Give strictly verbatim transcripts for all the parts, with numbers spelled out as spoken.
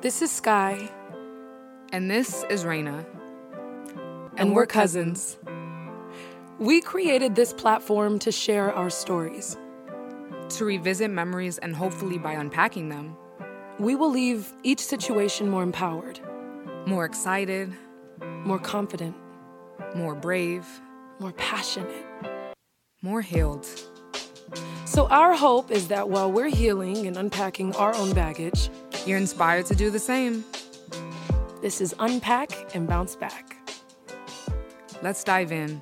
This is Sky. And this is Raina. And, and we're cousins. We created this platform to share our stories, to revisit memories, and hopefully by unpacking them, we will leave each situation more empowered, more excited, more confident, more brave, more passionate, more healed. So our hope is that while we're healing and unpacking our own baggage, you're inspired to do the same. This is Unpack and Bounce Back. Let's dive in.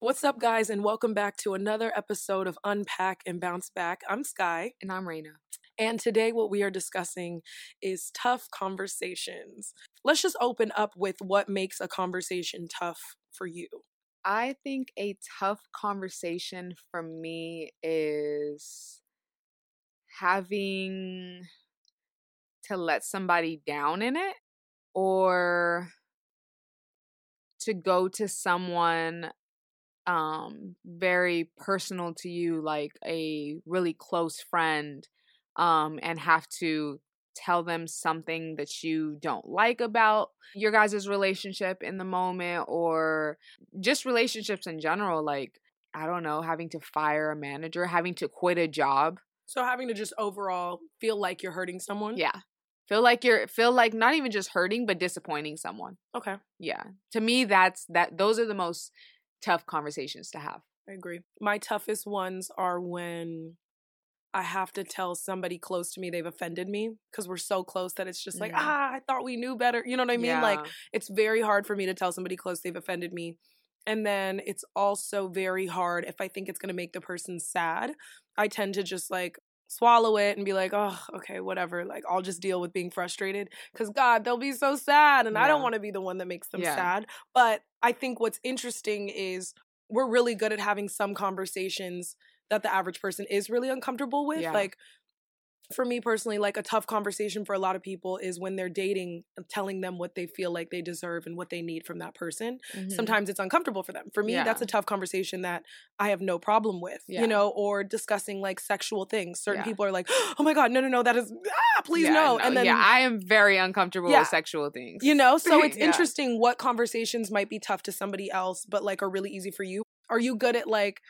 What's up, guys, and welcome back to another episode of Unpack and Bounce Back. I'm Sky. And I'm Raina. And today what we are discussing is tough conversations. Let's just open up with what makes a conversation tough for you. I think a tough conversation for me is having to let somebody down in it, or to go to someone um, very personal to you, like a really close friend, Um, and have to tell them something that you don't like about your guys' relationship in the moment, or just relationships in general. Like, I don't know, having to fire a manager, having to quit a job. So having to just overall feel like you're hurting someone? Yeah. Feel like you're, feel like not even just hurting, but disappointing someone. Okay. Yeah. To me, that's, that, those are the most tough conversations to have. I agree. My toughest ones are when I have to tell somebody close to me they've offended me, because we're so close that it's just like, yeah. ah, I thought we knew better. You know what I mean? Yeah. Like, it's very hard for me to tell somebody close they've offended me. And then it's also very hard if I think it's going to make the person sad. I tend to just like swallow it and be like, oh, okay, whatever. Like, I'll just deal with being frustrated, because God, they'll be so sad. And yeah. I don't want to be the one that makes them yeah. sad. But I think what's interesting is we're really good at having some conversations that the average person is really uncomfortable with. Yeah. Like, for me personally, like, a tough conversation for a lot of people is when they're dating, telling them what they feel like they deserve and what they need from that person. Mm-hmm. Sometimes it's uncomfortable for them. For me, yeah. that's a tough conversation that I have no problem with, yeah. you know, or discussing like sexual things. Certain yeah. people are like, oh my God, no, no, no, that is, ah, please yeah, no. no. And then, yeah, I am very uncomfortable yeah. with sexual things. You know, so it's yeah. interesting what conversations might be tough to somebody else, but like are really easy for you. Are you good at like,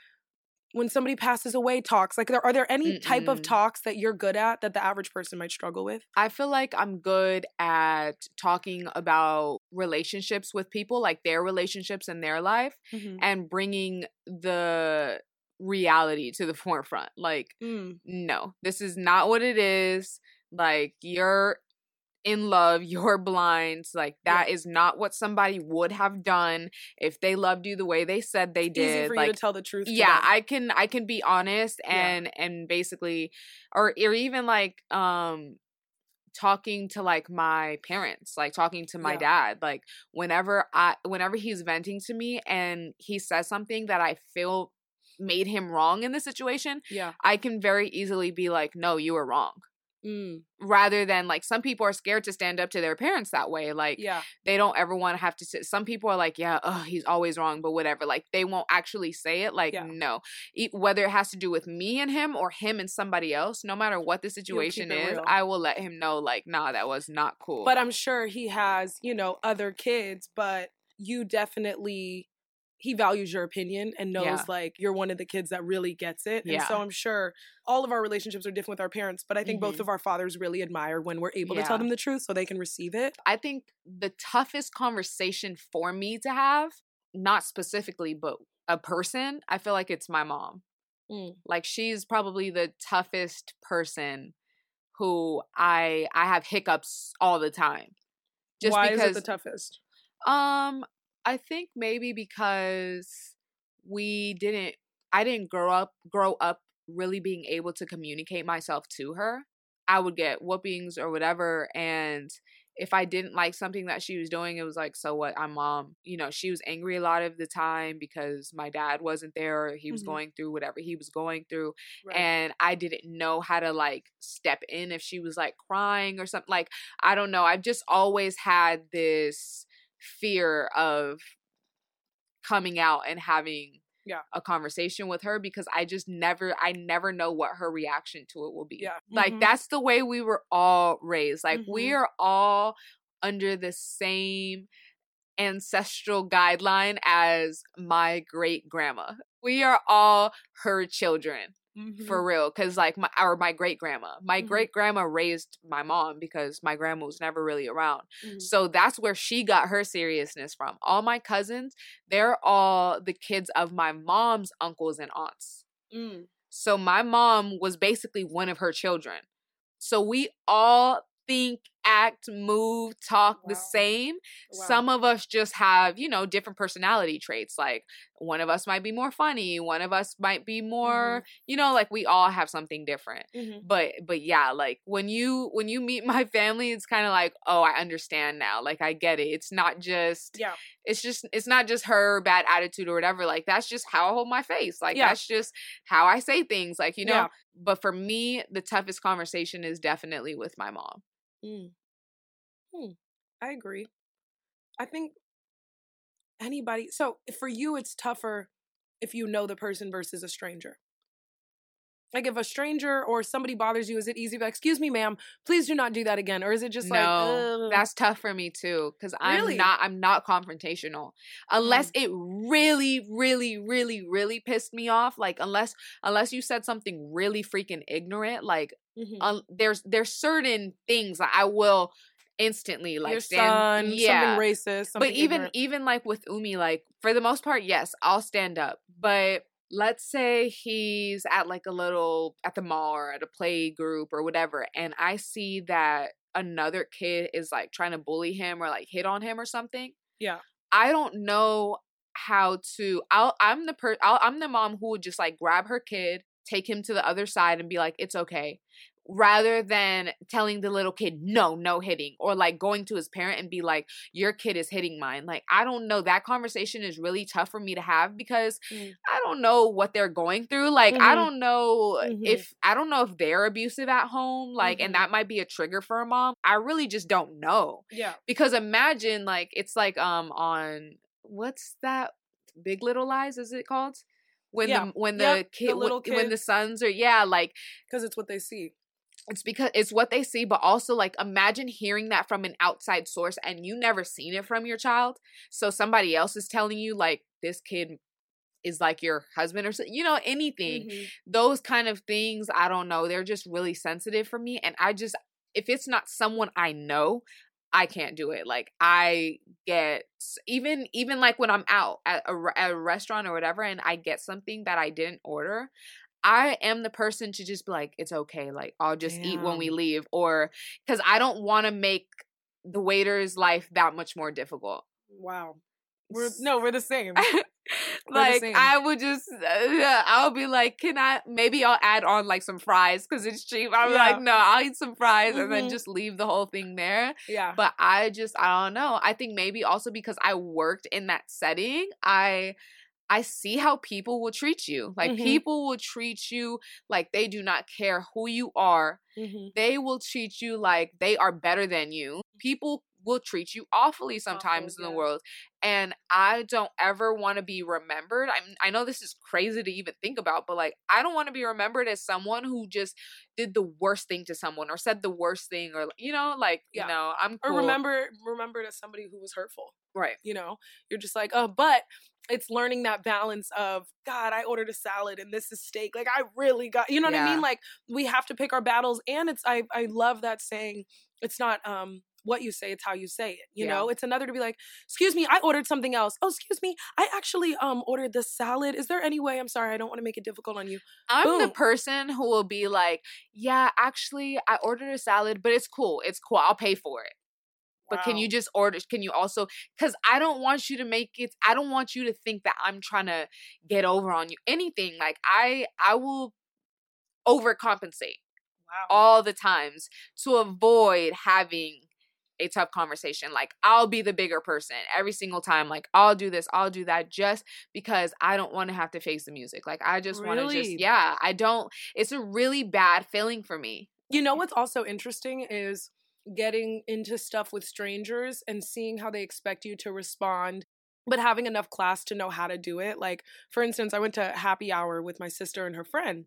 when somebody passes away, talks? Like, are there any Mm-mm. type of talks that you're good at that the average person might struggle with? I feel like I'm good at talking about relationships with people, like their relationships in their life, mm-hmm. and bringing the reality to the forefront. Like, mm. no, this is not what it is. Like, you're in love, you're blind. Like, that yeah. is not what somebody would have done if they loved you the way they said they did. Easy for like, you to tell the truth. Yeah, today. I can I can be honest and yeah. and basically, or or even like um, talking to like my parents, like talking to my yeah. dad. Like whenever I whenever he's venting to me and he says something that I feel made him wrong in the situation, yeah. I can very easily be like, no, you were wrong. Mm. Rather than like some people are scared to stand up to their parents that way. Like yeah. they don't ever want to have to sit. Some people are like, yeah, oh, he's always wrong, but whatever. Like they won't actually say it. Like, yeah. no, e- whether it has to do with me and him or him and somebody else, no matter what the situation is, real. I will let him know like, nah, that was not cool. But I'm sure he has, you know, other kids, but you definitely, he values your opinion and knows yeah. like you're one of the kids that really gets it. And yeah. so I'm sure all of our relationships are different with our parents, but I think mm-hmm. both of our fathers really admire when we're able yeah. to tell them the truth so they can receive it. I think the toughest conversation for me to have, not specifically, but a person, I feel like it's my mom. Mm. Like she's probably the toughest person who I, I have hiccups all the time. Just Why because, is it the toughest? Um... I think maybe because we didn't, I didn't grow up, grow up really being able to communicate myself to her. I would get whoopings or whatever. And if I didn't like something that she was doing, it was like, so what? I'm mom. You know, she was angry a lot of the time because my dad wasn't there. He was mm-hmm. going through whatever he was going through. Right. And I didn't know how to like step in if she was like crying or something. Like, I don't know. I've just always had this fear of coming out and having yeah. a conversation with her, because I just never, I never know what her reaction to it will be. Yeah. Like, mm-hmm. that's the way we were all raised. Like, mm-hmm. we are all under the same ancestral guideline as my great grandma. We are all her children. Mm-hmm. For real, because like my or my great grandma, my mm-hmm. great grandma raised my mom because my grandma was never really around. Mm-hmm. So that's where she got her seriousness from. All my cousins, they're all the kids of my mom's uncles and aunts. Mm. So my mom was basically one of her children. So we all think, act, move, talk wow. the same. Wow. Some of us just have, you know, different personality traits. Like one of us might be more funny, one of us might be more, mm-hmm. you know, like we all have something different. Mm-hmm. But but yeah, like when you when you meet my family, it's kind of like, oh, I understand now. Like I get it. It's not just yeah. It's just it's not just her bad attitude or whatever. Like that's just how I hold my face. Like yeah. that's just how I say things. Like you know. Yeah. But for me, the toughest conversation is definitely with my mom. Mm. Hmm. I agree. I think anybody. So for you, it's tougher if you know the person versus a stranger. Like if a stranger or somebody bothers you, is it easy? Like, excuse me, ma'am, please do not do that again. Or is it just no, like, ugh. That's tough for me too. Cause I'm really? not, I'm not confrontational unless mm. it really, really, really, really pissed me off. Like unless, unless you said something really freaking ignorant, like mm-hmm. uh, there's, there's certain things that I will instantly like your stand, son, yeah. something racist. Something but even, ignorant. even like with Umi, like for the most part, yes, I'll stand up, but let's say he's at like a little, at the mall or at a play group or whatever, and I see that another kid is like trying to bully him or like hit on him or something. Yeah. I don't know how to, I'll, I'm the per, I'll, I'm the mom who would just like grab her kid, take him to the other side and be like, it's okay. Rather than telling the little kid, no, no hitting, or like going to his parent and be like, your kid is hitting mine. Like, I don't know. That conversation is really tough for me to have because mm. I don't know what they're going through. Like, mm-hmm. I don't know mm-hmm. if, I don't know if they're abusive at home. Like, mm-hmm. and that might be a trigger for a mom. I really just don't know. Yeah. Because imagine like, it's like, um, on what's that Big Little Lies, is it called? When yeah. the, when the yep, kid, the little kid, when the sons are, yeah, like. Because it's what they see. It's because it's what they see, but also like imagine hearing that from an outside source and you never seen it from your child. So somebody else is telling you like this kid is like your husband or so, you know, anything. Mm-hmm. Those kind of things, I don't know. They're just really sensitive for me. And I just, if it's not someone I know, I can't do it. Like I get even even like when I'm out at a, at a restaurant or whatever and I get something that I didn't order, I am the person to just be like, it's okay. Like, I'll just Damn. eat when we leave. Or, because I don't want to make the waiter's life that much more difficult. Wow. We're, no, we're the same. We're like, the same. I would just, uh, I'll be like, can I, maybe I'll add on like some fries because it's cheap. I'm yeah. like, no, I'll eat some fries mm-hmm. and then just leave the whole thing there. Yeah. But I just, I don't know. I think maybe also because I worked in that setting, I... I see how people will treat you. Like, mm-hmm. people will treat you like they do not care who you are. Mm-hmm. They will treat you like they are better than you. People will treat you awfully sometimes oh, yeah. in the world. And I don't ever want to be remembered. I'm, I know this is crazy to even think about, but, like, I don't want to be remembered as someone who just did the worst thing to someone or said the worst thing or, you know, like, yeah. you know, I'm cool. Or remember, remembered as somebody who was hurtful. Right. You know, you're just like, oh, but... It's learning that balance of, God, I ordered a salad and this is steak. Like, I really got, you know what yeah. I mean? Like, we have to pick our battles. And it's, I I love that saying, it's not um what you say, it's how you say it. You yeah. know, it's another to be like, excuse me, I ordered something else. Oh, excuse me, I actually um ordered this salad. Is there any way, I'm sorry, I don't want to make it difficult on you. I'm Boom. the person who will be like, yeah, actually, I ordered a salad, but it's cool. It's cool. I'll pay for it. But wow. can you just order, can you also, because I don't want you to make it, I don't want you to think that I'm trying to get over on you. Anything, like I, I will overcompensate wow. all the times to avoid having a tough conversation. Like I'll be the bigger person every single time. Like I'll do this, I'll do that just because I don't want to have to face the music. Like I just really? want to just, yeah, I don't, it's a really bad feeling for me. You know what's also interesting is getting into stuff with strangers and seeing how they expect you to respond but having enough class to know how to do it. Like, for instance, I went to happy hour with my sister and her friend,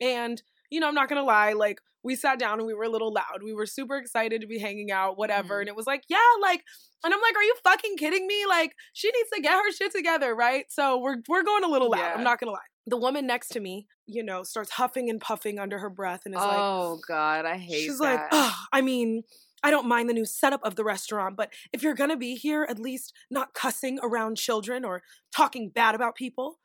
and, you know, I'm not going to lie, like, we sat down and we were a little loud. We were super excited to be hanging out, whatever. Mm-hmm. And it was like, yeah, like, and I'm like, are you fucking kidding me? Like, she needs to get her shit together, right? So we're we're going a little loud. Yeah. I'm not going to lie. The woman next to me, you know, starts huffing and puffing under her breath and is oh, like, oh, God, I hate she's that. She's like, oh, I mean, I don't mind the new setup of the restaurant, but if you're going to be here, at least not cussing around children or talking bad about people.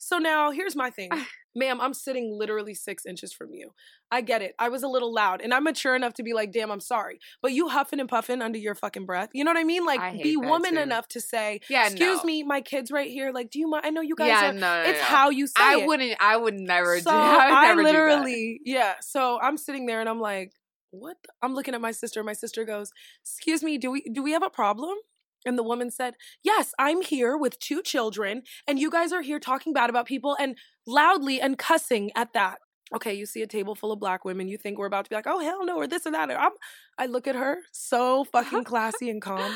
So now here's my thing. Ma'am, I'm sitting literally six inches from you. I get it. I was a little loud, and I'm mature enough to be like, damn, I'm sorry. But you huffing and puffing under your fucking breath. You know what I mean? Like, I be woman too. Enough to say, yeah, excuse no. me, my kid's right here. Like, do you mind? I know you guys yeah, are. No, no, it's no. how you say I it. I wouldn't, I would never so do that. I, would I never literally, do that. yeah. So I'm sitting there and I'm like, what? The? I'm looking at my sister. My sister goes, excuse me, do we, do we have a problem? And the woman said, yes, I'm here with two children, and you guys are here talking bad about people and loudly and cussing at that. Okay, you see a table full of black women. You think we're about to be like, oh, hell no, or this or that. Or I'm, I look at her so fucking classy and calm,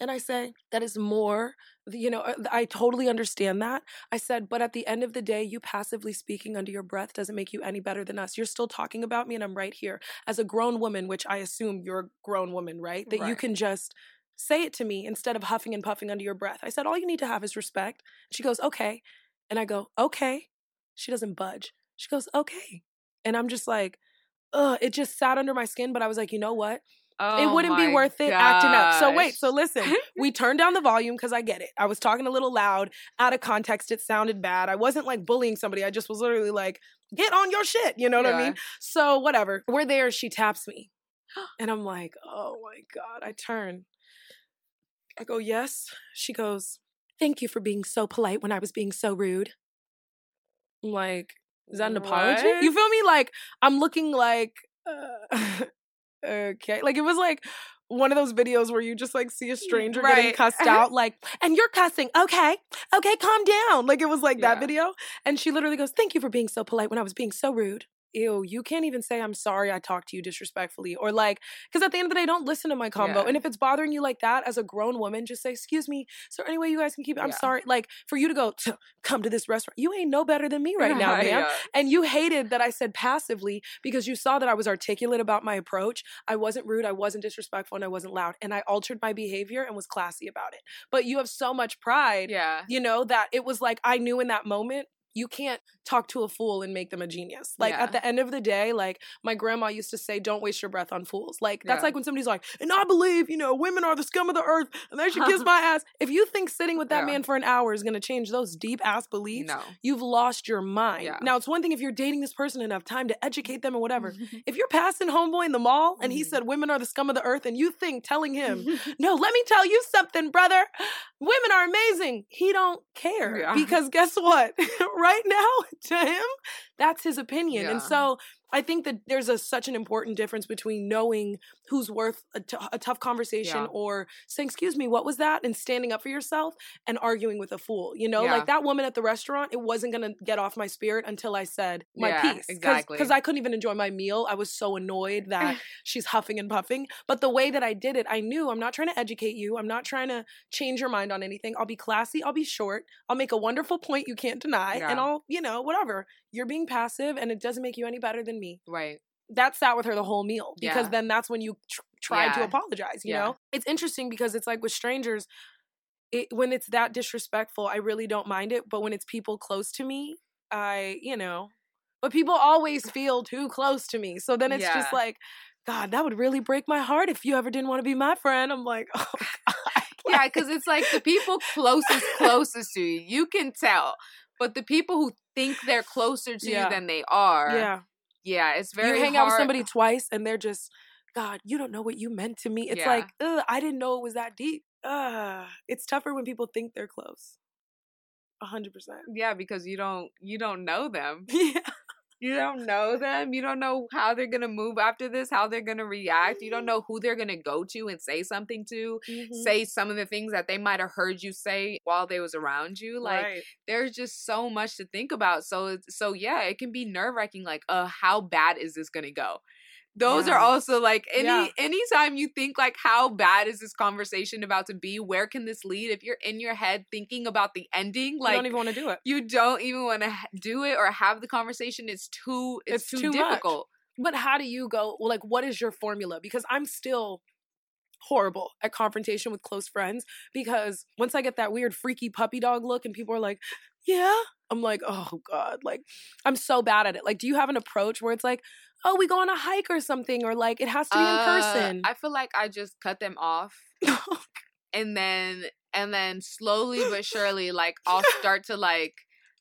and I say, that is more, you know, I totally understand that. I said, but at the end of the day, you passively speaking under your breath doesn't make you any better than us. You're still talking about me, and I'm right here. As a grown woman, which I assume you're a grown woman, right? That right. you can just... say it to me instead of huffing and puffing under your breath. I said, all you need to have is respect. She goes, okay. And I go, okay. She doesn't budge. She goes, okay. And I'm just like, ugh, it just sat under my skin. But I was like, you know what? Oh, it wouldn't be worth it gosh. acting up. So wait, so listen, we turned down the volume because I get it. I was talking a little loud, out of context. It sounded bad. I wasn't like bullying somebody. I just was literally like, get on your shit. You know what yeah. I mean? So whatever. We're there. She taps me. And I'm like, oh my God. I turn. I go, yes. She goes, thank you for being so polite when I was being so rude. I'm like, is that an what? apology? You feel me? Like, I'm looking like, uh, okay. Like, it was like one of those videos where you just like see a stranger right. getting cussed out. Like, and you're cussing. Okay. Okay, calm down. Like, it was like yeah. that video. And she literally goes, thank you for being so polite when I was being so rude. Ew, you can't even say, I'm sorry I talked to you disrespectfully. Or like, because at the end of the day, don't listen to my combo. Yeah. And if it's bothering you like that, as a grown woman, just say, excuse me, is there any way you guys can keep it? I'm yeah. sorry. Like, for you to go, come to this restaurant, you ain't no better than me right now, ma'am. Yeah. And you hated that I said passively because you saw that I was articulate about my approach. I wasn't rude, I wasn't disrespectful, and I wasn't loud. And I altered my behavior and was classy about it. But you have so much pride, yeah. you know, that it was like, I knew in that moment, you can't talk to a fool and make them a genius. Like, yeah. at the end of the day, like, my grandma used to say, don't waste your breath on fools. Like, that's yeah. like when somebody's like, and I believe, you know, women are the scum of the earth, and they should kiss my ass. If you think sitting with that yeah. man for an hour is going to change those deep-ass beliefs, no. you've lost your mind. Yeah. Now, it's one thing if you're dating this person and have time to educate them and whatever. If you're passing homeboy in the mall, and he said, women are the scum of the earth, and you think telling him, no, let me tell you something, brother, women are amazing. He don't care. Yeah. Because guess what? Right now, to him, that's his opinion. Yeah. And so I think that there's a, such an important difference between knowing who's worth a, t- a tough conversation yeah. or saying, excuse me, what was that? And standing up for yourself and arguing with a fool. You know, yeah. like that woman at the restaurant, it wasn't going to get off my spirit until I said my yeah, piece. Exactly. Because I couldn't even enjoy my meal. I was so annoyed that she's huffing and puffing. But the way that I did it, I knew I'm not trying to educate you. I'm not trying to change your mind on anything. I'll be classy. I'll be short. I'll make a wonderful point you can't deny. Yeah. And I'll, you know, whatever. You're being passive and it doesn't make you any better than me. Right. That sat with her the whole meal because yeah. then that's when you tr- tried yeah. to apologize, you yeah. know? It's interesting because it's like with strangers, it, when it's that disrespectful, I really don't mind it. But when it's people close to me, I, you know, but people always feel too close to me. So then it's yeah. just like, God, that would really break my heart if you ever didn't want to be my friend. I'm like, oh, God. Yeah, because it's like the people closest, closest to you, you can tell. But the people who think they're closer to yeah. you than they are. Yeah. Yeah, it's very hard. You hang hard. out with somebody twice and they're just, God, you don't know what you meant to me. It's yeah. like, ugh, I didn't know it was that deep. Ugh. It's tougher when people think they're close. one hundred percent. Yeah, because you don't you don't know them. Yeah. You don't know them. You don't know how they're going to move after this, how they're going to react. You don't know who they're going to go to and say something to, mm-hmm. say some of the things that they might have heard you say while they was around you. Like, right. there's just so much to think about. So, so yeah, it can be nerve-wracking. Like, uh, how bad is this going to go? Those yeah. are also like any yeah. anytime you think like, how bad is this conversation about to be? Where can this lead? If you're in your head thinking about the ending, like you don't even want to do it. You don't even want to do it or have the conversation. It's too it's, it's too, too difficult. Much. But how do you go? Like, what is your formula? Because I'm still horrible at confrontation with close friends, because once I get that weird freaky puppy dog look and people are like, yeah, I'm like, oh God, like I'm so bad at it. Like, do you have an approach where it's like, oh, we go on a hike or something, or like it has to be uh, in person? I feel like I just cut them off. and then and then slowly but surely, like I'll start to like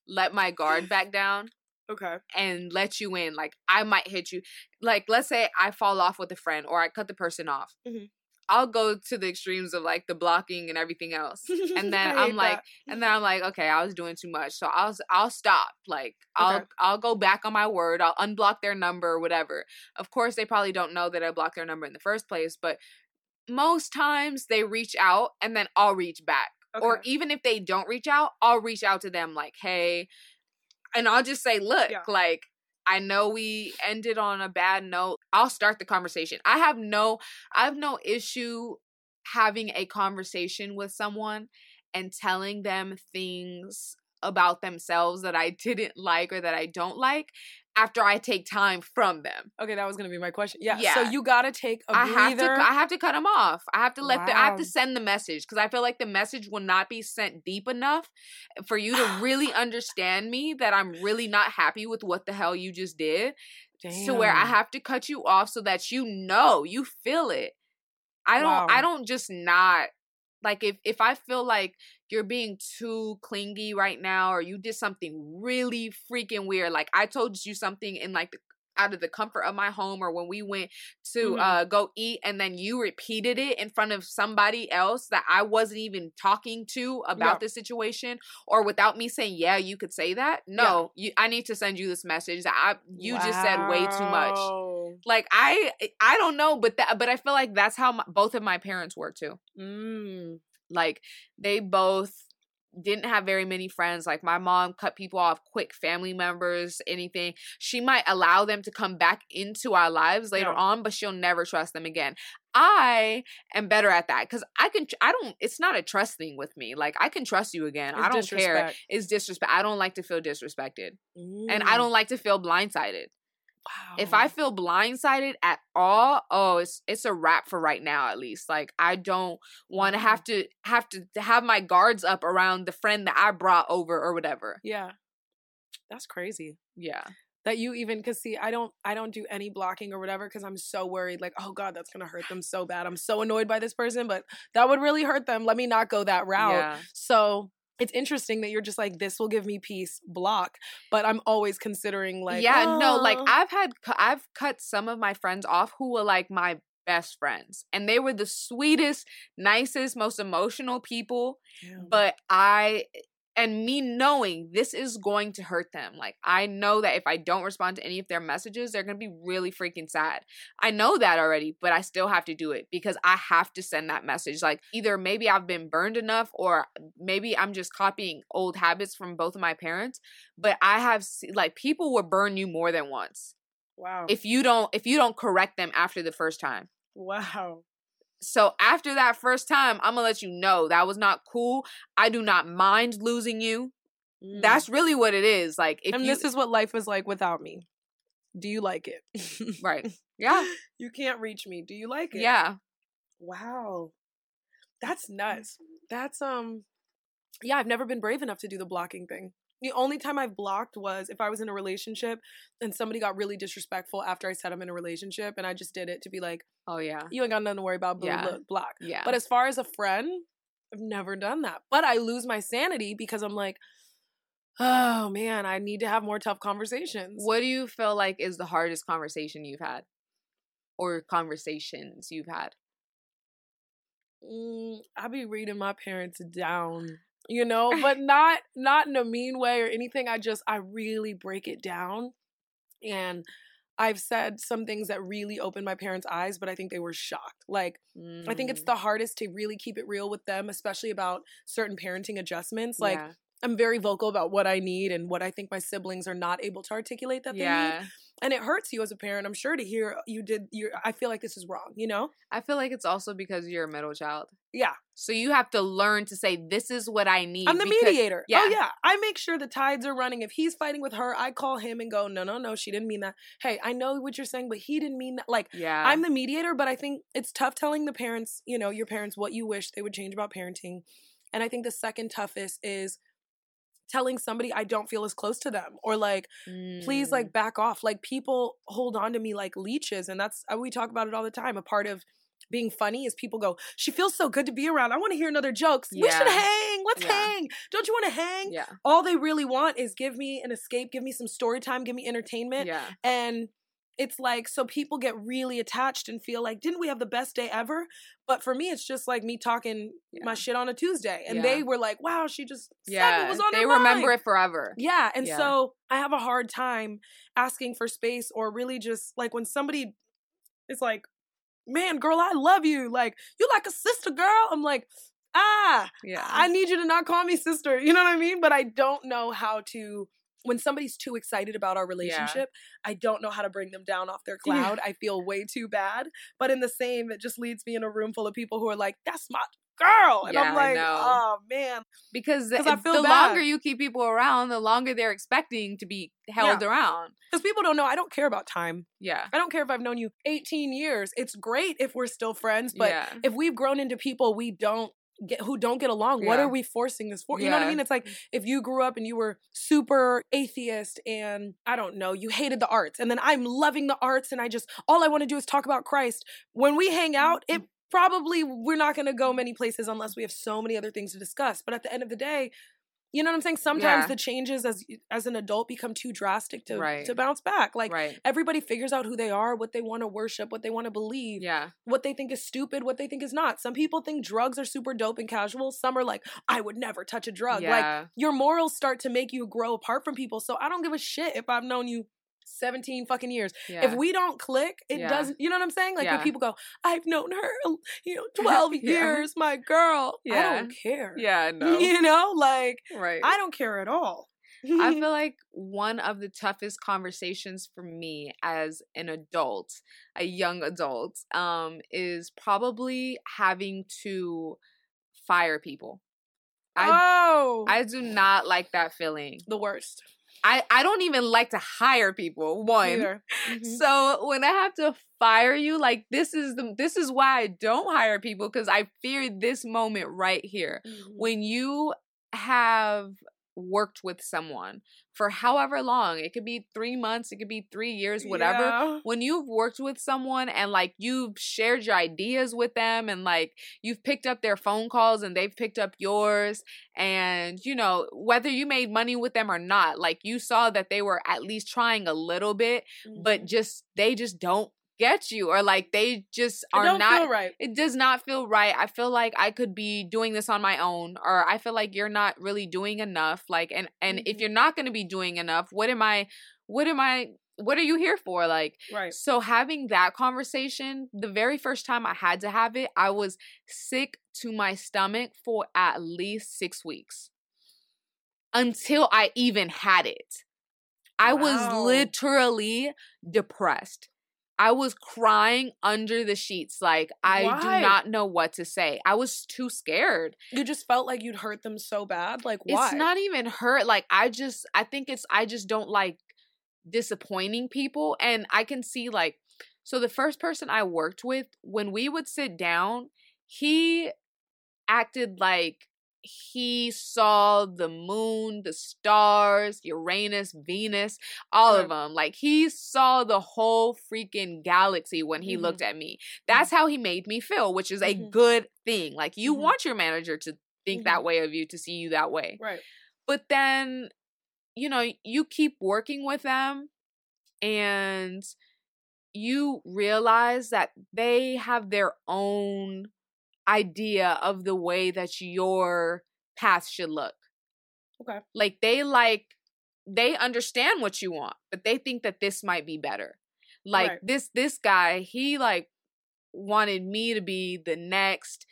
let my guard back down. Okay. And let you in. Like, I might hit you. Like, let's say I fall off with a friend or I cut the person off. Mm-hmm. I'll go to the extremes of like the blocking and everything else. And then I'm like, that. and then I'm like, okay, I was doing too much. So I'll, I'll stop. Like I'll, okay. I'll go back on my word. I'll unblock their number or whatever. Of course, they probably don't know that I blocked their number in the first place, but most times they reach out and then I'll reach back. Okay. Or even if they don't reach out, I'll reach out to them like, hey, and I'll just say, look, yeah. like, I know we ended on a bad note. I'll start the conversation. I have no, I have no issue having a conversation with someone and telling them things about themselves that I didn't like or that I don't like after I take time from them. Okay, that was going to be my question. Yeah. yeah. So you got to take a breather. I have to, I have to cut them off. I have to let wow. the, I have to send the message, because I feel like the message will not be sent deep enough for you to really understand me, that I'm really not happy with what the hell you just did. Damn. To where I have to cut you off so that you know, you feel it. I don't, wow. I don't just not. Like, if, if I feel like you're being too clingy right now, or you did something really freaking weird, like I told you something in like the, out of the comfort of my home, or when we went to mm-hmm. uh, go eat, and then you repeated it in front of somebody else that I wasn't even talking to about yeah. this situation, or without me saying, yeah, you could say that. No, yeah. you, I need to send you this message. I You wow. just said way too much. Like, I I don't know, but that, but I feel like that's how my, both of my parents were too. Mm. Like, they both didn't have very many friends. Like, my mom cut people off quick, family members, anything. She might allow them to come back into our lives later yeah. on, but she'll never trust them again. I am better at that, because I can, I don't, it's not a trust thing with me. Like, I can trust you again. It's I don't disrespect. care. It's disrespect. I don't like to feel disrespected. Mm. And I don't like to feel blindsided. Wow. If I feel blindsided at all, oh, it's it's a wrap for right now, at least. Like, I don't want to have to have to have my guards up around the friend that I brought over or whatever. Yeah. That's crazy. Yeah. That you even, because see, I don't, I don't do any blocking or whatever, because I'm so worried. Like, oh God, that's going to hurt them so bad. I'm so annoyed by this person, but that would really hurt them. Let me not go that route. Yeah. So it's interesting that you're just like, this will give me peace, block. But I'm always considering like, yeah, oh. no, like I've had, I've cut some of my friends off who were like my best friends, and they were the sweetest, nicest, most emotional people. Yeah. But I, and me knowing this is going to hurt them. Like, I know that if I don't respond to any of their messages, they're going to be really freaking sad. I know that already, but I still have to do it because I have to send that message. Like, either maybe I've been burned enough, or maybe I'm just copying old habits from both of my parents. But I have, like, people will burn you more than once. Wow. If you don't, if you don't correct them after the first time. Wow. So after that first time, I'm going to let you know that was not cool. I do not mind losing you. Mm. That's really what it is. Like, if and you, this is what life was like without me. Do you like it? Right. Yeah. You can't reach me. Do you like it? Yeah. Wow. That's nuts. That's, um, yeah, I've never been brave enough to do the blocking thing. The only time I've blocked was if I was in a relationship and somebody got really disrespectful after I said I'm in a relationship, and I just did it to be like, oh yeah, you ain't got nothing to worry about, boo, yeah. look, block. Yeah. But as far as a friend, I've never done that. But I lose my sanity because I'm like, oh man, I need to have more tough conversations. What do you feel like is the hardest conversation you've had? Or conversations you've had? Mm, I be reading my parents down. You know, but not not in a mean way or anything. I just, I really break it down. And I've said some things that really opened my parents' eyes, but I think they were shocked. Like, mm. I think it's the hardest to really keep it real with them, especially about certain parenting adjustments. Like, yeah. I'm very vocal about what I need and what I think my siblings are not able to articulate that yeah. they need. And it hurts you as a parent, I'm sure, to hear you did, your, I feel like this is wrong, you know? I feel like it's also because you're a middle child. Yeah. So you have to learn to say, this is what I need. I'm the because, mediator. Yeah. Oh, yeah. I make sure the tides are running. If he's fighting with her, I call him and go, no, no, no, she didn't mean that. Hey, I know what you're saying, but he didn't mean that. Like, yeah. I'm the mediator, but I think it's tough telling the parents, you know, your parents what you wish they would change about parenting. And I think the second toughest is telling somebody I don't feel as close to them, or like, mm. please, like, back off. Like, people hold on to me like leeches. And that's, we talk about it all the time. A part of being funny is people go, she feels so good to be around. I want to hear another joke. Yeah. We should hang. Let's yeah. hang. Don't you want to hang? Yeah. All they really want is give me an escape, give me some story time, give me entertainment. Yeah. And it's like, so people get really attached and feel like, didn't we have the best day ever? But for me, it's just like me talking yeah. my shit on a Tuesday. And yeah. they were like, wow, she just yeah. said it was on her mind. They remember it forever. Yeah. And yeah. so I have a hard time asking for space, or really just like when somebody is like, man, girl, I love you. Like, you like a sister, girl. I'm like, ah, yeah. I need you to not call me sister. You know what I mean? But I don't know how to, when somebody's too excited about our relationship, yeah. I don't know how to bring them down off their cloud. Yeah. I feel way too bad. But in the same, it just leads me in a room full of people who are like, that's my girl. And yeah, I'm like, oh, man. Because the, I feel the longer you keep people around, the longer they're expecting to be held yeah. around. Because people don't know. I don't care about time. Yeah. I don't care if I've known you eighteen years. It's great if we're still friends. But yeah. if we've grown into people we don't get, who don't get along, yeah. what are we forcing this for? You yeah. know what I mean? It's like if you grew up and you were super atheist and I don't know, you hated the arts. And then I'm loving the arts and I just, all I want to do is talk about Christ. When we hang out, it probably, we're not going to go many places unless we have so many other things to discuss. But at the end of the day, you know what I'm saying? Sometimes yeah. the changes as as an adult become too drastic to, right. to bounce back. Like right. everybody figures out who they are, what they want to worship, what they want to believe, yeah. what they think is stupid, what they think is not. Some people think drugs are super dope and casual. Some are like, I would never touch a drug. Yeah. Like your morals start to make you grow apart from people. So I don't give a shit if I've known you seventeen fucking years. Yeah. If we don't click, it yeah. doesn't, you know what I'm saying? Like yeah. when people go, I've known her, you know, twelve yeah. years, my girl. Yeah. I don't care. Yeah, no. You know, like, right. I don't care at all. I feel like one of the toughest conversations for me as an adult, a young adult, um, is probably having to fire people. I, oh. I do not like that feeling. The worst. I, I don't even like to hire people, one. Mm-hmm. So when I have to fire you, like this is the this is why I don't hire people, because I fear this moment right here. Mm-hmm. When you have worked with someone for however long, it could be three months, it could be three years, whatever. Yeah. When you've worked with someone and like you've shared your ideas with them and like you've picked up their phone calls and they've picked up yours, and you know, whether you made money with them or not, like you saw that they were at least trying a little bit, mm-hmm. but just they just don't get you, or like they just are not, it don't feel right. It does not feel right. I feel like I could be doing this on my own, or I feel like you're not really doing enough. Like, and and mm-hmm. if you're not going to be doing enough, what am I, what am I, what are you here for? Like, right. So having that conversation, the very first time I had to have it, I was sick to my stomach for at least six weeks until I even had it. I wow. was literally depressed. I was crying under the sheets. Like, I Why? do not know what to say. I was too scared. You just felt like you'd hurt them so bad? Like, why? It's not even hurt. Like, I just, I think it's, I just don't like disappointing people. And I can see, like, so the first person I worked with, when we would sit down, he acted like he saw the moon, the stars, Uranus, Venus, all of them. Like, he saw the whole freaking galaxy when he mm-hmm. looked at me. That's mm-hmm. how he made me feel, which is a mm-hmm. good thing. Like, you mm-hmm. want your manager to think mm-hmm. that way of you, to see you that way. Right. But then, you know, you keep working with them and you realize that they have their own idea of the way that your path should look. Okay. Like they like they understand what you want, but they think that this might be better. Like right. this this guy, he like wanted me to be the next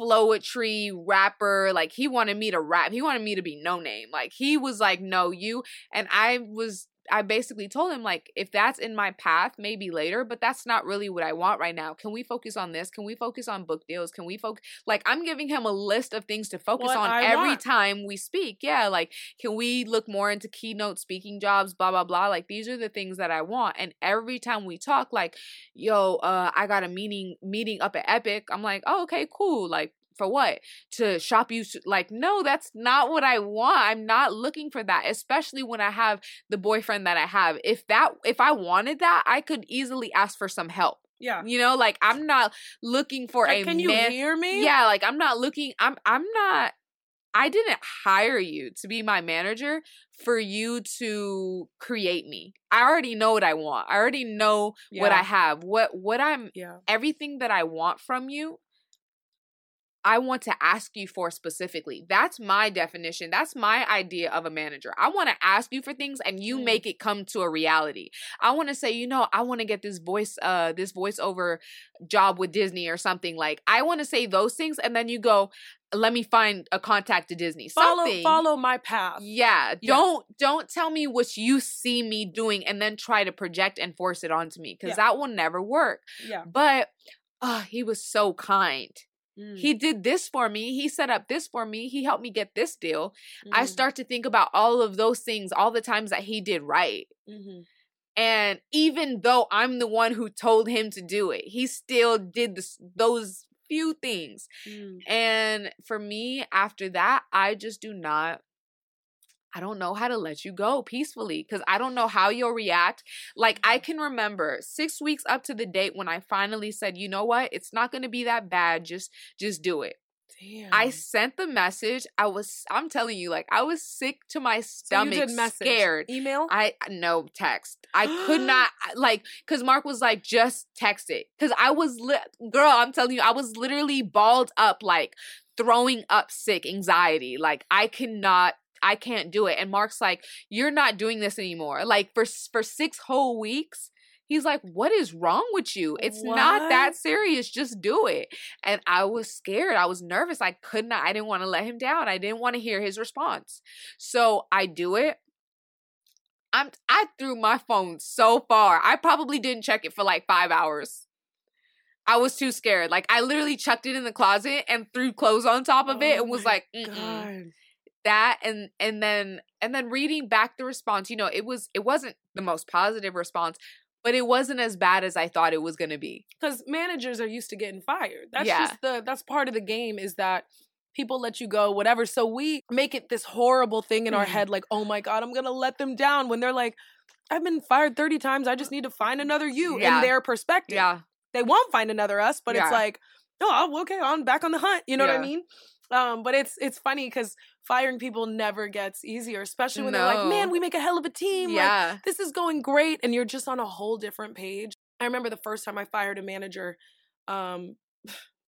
Floetry rapper. Like he wanted me to rap. He wanted me to be no name. Like he was like, no, you. And I was I basically told him, like, if that's in my path, maybe later, but that's not really what I want right now. Can we focus on this? Can we focus on book deals? Can we focus? Like, I'm giving him a list of things to focus what on I every want. time we speak. Yeah. Like, can we look more into keynote speaking jobs, blah, blah, blah. Like, these are the things that I want. And every time we talk, like, yo, uh, I got a meeting, meeting up at Epic. I'm like, oh, okay, cool. Like, for what? To shop you? Like, no, that's not what I want. I'm not looking for that, especially when I have the boyfriend that I have. If that, if I wanted that, I could easily ask for some help. Yeah. You know, like, I'm not looking for like, a Can you man- hear me? Yeah. Like, I'm not looking, I'm, I'm not, I didn't hire you to be my manager for you to create me. I already know what I want. I already know yeah. what I have, what, what I'm, yeah. everything that I want from you. I want to ask you for specifically. That's my definition. That's my idea of a manager. I want to ask you for things and you make it come to a reality. I want to say, you know, I want to get this voice, uh, this voiceover job with Disney or something. Like, I want to say those things. And then you go, let me find a contact to Disney. Follow, something. follow my path. Yeah. yeah. Don't, don't tell me what you see me doing and then try to project and force it onto me. Cause yeah. that will never work. Yeah. But oh, he was so kind. He did this for me. He set up this for me. He helped me get this deal. Mm-hmm. I start to think about all of those things, all the times that he did right. Mm-hmm. And even though I'm the one who told him to do it, he still did this, those few things. Mm. And for me, after that, I just do not, I don't know how to let you go peacefully because I don't know how you'll react. Like, I can remember six weeks up to the date when I finally said, you know what? It's not going to be that bad. Just, just do it. Damn. I sent the message. I was, I'm telling you, like, I was sick to my stomach, so you did message, scared. Email? I, no, text. I could not, like, because Mark was like, just text it. Because I was, li- girl, I'm telling you, I was literally balled up, like, throwing up sick, anxiety. Like, I cannot. I can't do it. And Mark's like, you're not doing this anymore. Like, for for six whole weeks, he's like, what is wrong with you? It's what? Not that serious. Just do it. And I was scared. I was nervous. I could not. I didn't want to let him down. I didn't want to hear his response. So I do it. I'm, I threw my phone so far. I probably didn't check it for like five hours. I was too scared. Like, I literally chucked it in the closet and threw clothes on top of oh it and was like, mm-mm. God. That and and then and then reading back the response, you know, it was it wasn't the most positive response, but it wasn't as bad as I thought it was going to be. Because managers are used to getting fired. That's yeah. just the that's part of the game is that people let you go, whatever. So we make it this horrible thing in mm. our head, like, oh my God, I'm gonna let them down. When they're like, I've been fired thirty times. I just need to find another you. Yeah. In their perspective, yeah, they won't find another us. But yeah. it's like, oh, okay, I'm back on the hunt. You know yeah. what I mean? Um, but it's it's funny because firing people never gets easier, especially when no. they're like, man, we make a hell of a team. Yeah. Like, this is going great. And you're just on a whole different page. I remember the first time I fired a manager, um,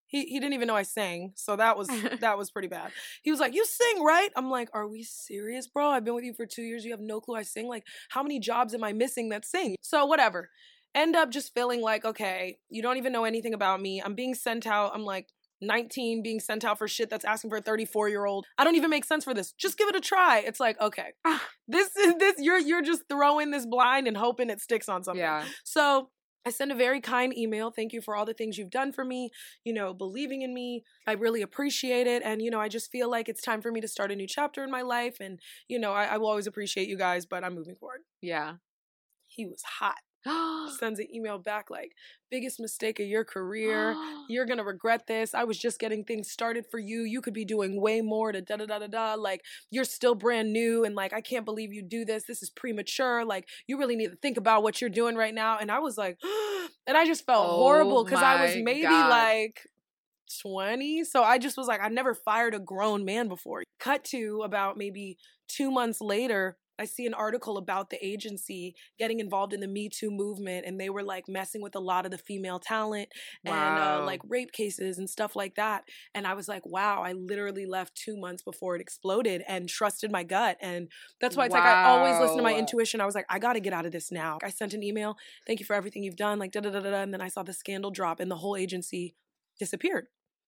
he, he didn't even know I sang. So that was that was pretty bad. He was like, you sing, right? I'm like, are we serious, bro? I've been with you for two years. You have no clue I sing. Like, how many jobs am I missing that sing? So whatever. End up just feeling like, okay, you don't even know anything about me. I'm being sent out. I'm like, nineteen being sent out for shit that's asking for a thirty-four year old. I don't even make sense for this. Just give it a try. It's like, okay, this is this, you're, you're just throwing this blind and hoping it sticks on something. Yeah. So I send a very kind email. Thank you for all the things you've done for me, you know, believing in me. I really appreciate it. And, you know, I just feel like it's time for me to start a new chapter in my life. And, you know, I, I will always appreciate you guys, but I'm moving forward. Yeah. He was hot. Sends an email back like, biggest mistake of your career. You're gonna regret this. I was just getting things started for you. You could be doing way more to da da da da da. Like, you're still brand new and like, I can't believe you do this. This is premature. Like, you really need to think about what you're doing right now. And I was like, and I just felt oh horrible because I was maybe God. like twenty. So I just was like, I never fired a grown man before. Cut to about maybe two months later. I see an article about the agency getting involved in the Me Too movement, and they were like messing with a lot of the female talent and wow. uh, like rape cases and stuff like that. And I was like, wow, I literally left two months before it exploded and trusted my gut. And that's why it's wow. like, I always listen to my intuition. I was like, I got to get out of this now. I sent an email. Thank you for everything you've done. Like da, da, da, da, da. And then I saw the scandal drop and the whole agency disappeared.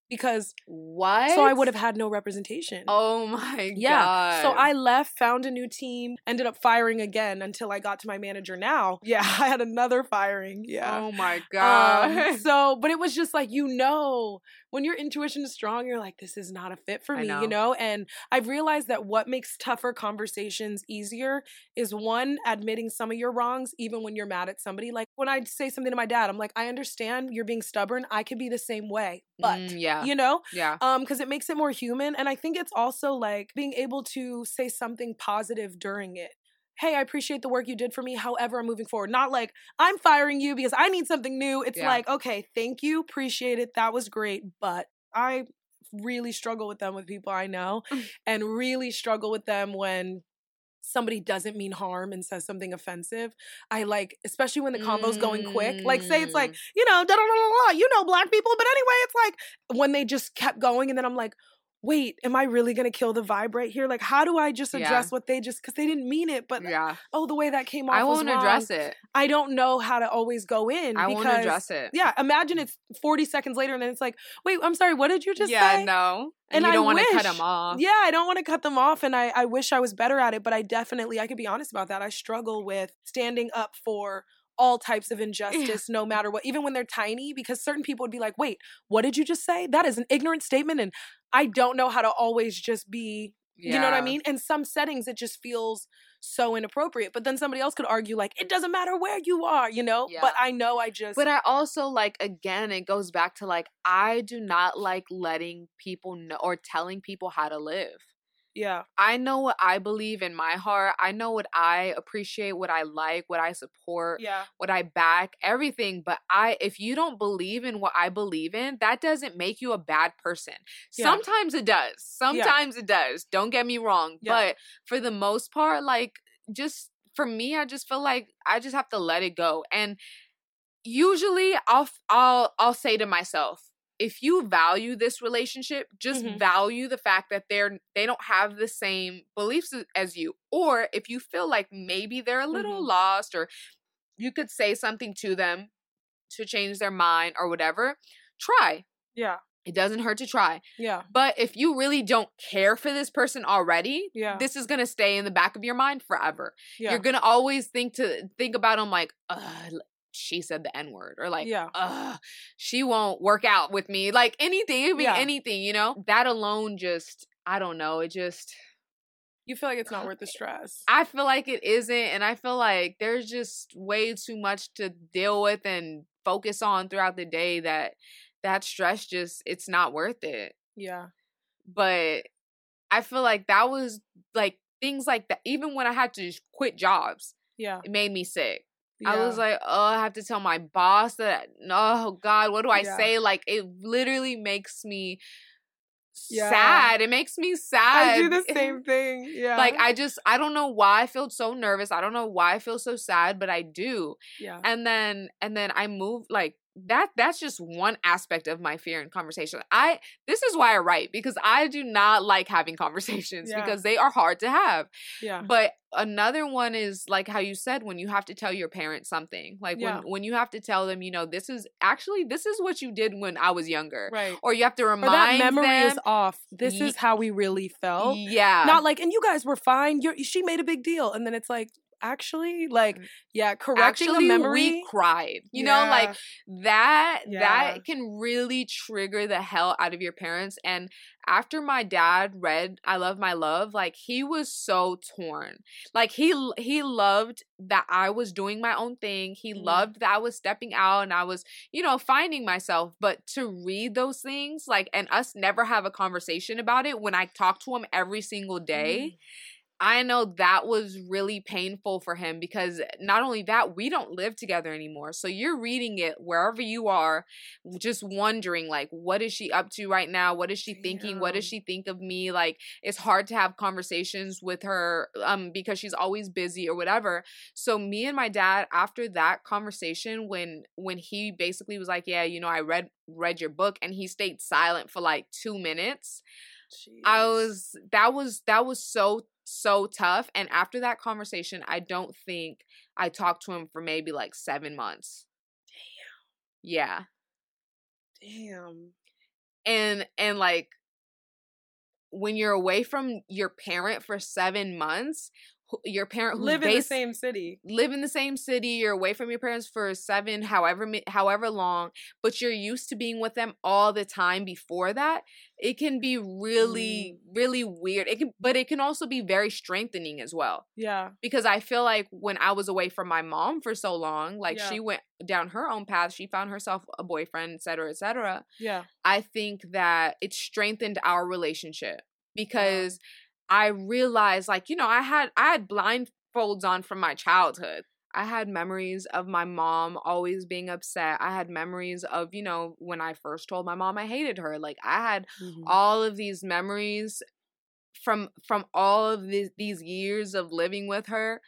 because what? So I would have had no representation. Oh my yeah. God. So I left, found a new team, ended up firing again until I got to my manager now. Yeah, I had another firing. Yeah. Oh my God. Um, so, but it was just like, you know, when your intuition is strong, you're like, this is not a fit for me, know. you know? And I've realized that what makes tougher conversations easier is one, admitting some of your wrongs, even when you're mad at somebody. Like when I say something to my dad, I'm like, I understand you're being stubborn. I could be the same way, but mm, yeah. you know? Yeah. Um, because it makes it more human. And I think it's also like being able to say something positive during it. Hey, I appreciate the work you did for me. However, I'm moving forward. Not like, I'm firing you because I need something new. It's yeah. like, okay, thank you. Appreciate it. That was great. But I really struggle with them with people I know and really struggle with them when somebody doesn't mean harm and says something offensive. I like, especially when the combo's going quick, like say it's like, you know, da da da da, you know, black people. But anyway, it's like when they just kept going and then I'm like, wait, am I really going to kill the vibe right here? Like, how do I just address yeah. what they just, because they didn't mean it, but yeah. oh, the way that came off I won't was wrong. address it. I don't know how to always go in. I because, won't address it. Yeah. Imagine it's forty seconds later and then it's like, wait, I'm sorry, what did you just yeah, say? Yeah, no. And, and you don't want to cut them off. Yeah, I don't want to cut them off. And I, I wish I was better at it, but I definitely, I could be honest about that. I struggle with standing up for all types of injustice, no matter what, even when they're tiny, because certain people would be like, wait, what did you just say? That is an ignorant statement. And I don't know how to always just be, yeah. you know what I mean? In some settings, it just feels so inappropriate. But then somebody else could argue like, it doesn't matter where you are, you know? Yeah. But I know I just... But I also like, again, it goes back to like, I do not like letting people know or telling people how to live. Yeah. I know what I believe in my heart. I know what I appreciate, what I like, what I support, yeah. what I back, everything. But I, if you don't believe in what I believe in, that doesn't make you a bad person. Yeah. Sometimes it does. Sometimes yeah. it does. Don't get me wrong. Yeah. But for the most part, like just for me, I just feel like I just have to let it go. And usually I'll, I'll, I'll say to myself, if you value this relationship, just mm-hmm. value the fact that they're they don't have the same beliefs as you. Or if you feel like maybe they're a little mm-hmm. lost or you could say something to them to change their mind or whatever, try. Yeah. It doesn't hurt to try. Yeah. But if you really don't care for this person already, yeah. this is going to stay in the back of your mind forever. Yeah. You're going to always think to think about them like, ugh, she said the N-word or like, yeah. Ugh, she won't work out with me. Like anything, it could be yeah. anything, you know? That alone just, I don't know. It just... You feel like it's not worth the stress. I feel like it isn't. And I feel like there's just way too much to deal with and focus on throughout the day that that stress just, it's not worth it. Yeah. But I feel like that was like things like that. Even when I had to quit jobs, yeah, it made me sick. Yeah. I was like, oh, I have to tell my boss that, oh, God, what do I yeah. say? Like, it literally makes me yeah. sad. It makes me sad. I do the same thing. Yeah. Like, I just, I don't know why I feel so nervous. I don't know why I feel so sad, but I do. Yeah. And then, and then I moved, like, that, that's just one aspect of my fear in conversation. I, this is why I write, because I do not like having conversations yeah. because they are hard to have. Yeah. But another one is like how you said, when you have to tell your parents something, like yeah. when, when you have to tell them, you know, this is actually, this is what you did when I was younger. Right. Or you have to remind them. Or that memory them, is off. This ye- is how we really felt. Yeah. Not like, and you guys were fine. You're, she made a big deal. And then it's like, actually, like, yeah, correcting actually, the memory. We cried, you yeah. know, like that, yeah. that can really trigger the hell out of your parents. And after my dad read I Love My Love, like he was so torn. Like he, he loved that I was doing my own thing. He mm. loved that I was stepping out and I was, you know, finding myself. But to read those things, like, and us never have a conversation about it when I talk to him every single day. Mm. I know that was really painful for him because not only that, we don't live together anymore. So you're reading it wherever you are, just wondering like, what is she up to right now? What is she thinking? Yeah. What does she think of me? Like, it's hard to have conversations with her um, because she's always busy or whatever. So me and my dad, after that conversation, when when he basically was like, yeah, you know, I read read your book, and he stayed silent for like two minutes. Jeez. I was, that was, that was so so tough. And after that conversation, I don't think I talked to him for maybe like seven months. Damn. Yeah. Damn. and and like when you're away from your parent for seven months, your parent who live base, in the same city, live in the same city. You're away from your parents for seven, however, however long, but you're used to being with them all the time before that. It can be really, mm. really weird. It can, but it can also be very strengthening as well. Yeah. Because I feel like when I was away from my mom for so long, like yeah. she went down her own path. She found herself a boyfriend, et cetera, et cetera. Yeah. I think that it strengthened our relationship because yeah. I realized, like, you know, I had I had blindfolds on from my childhood. I had memories of my mom always being upset. I had memories of, you know, when I first told my mom I hated her. Like, I had mm-hmm. all of these memories from from all of these, these years of living with her.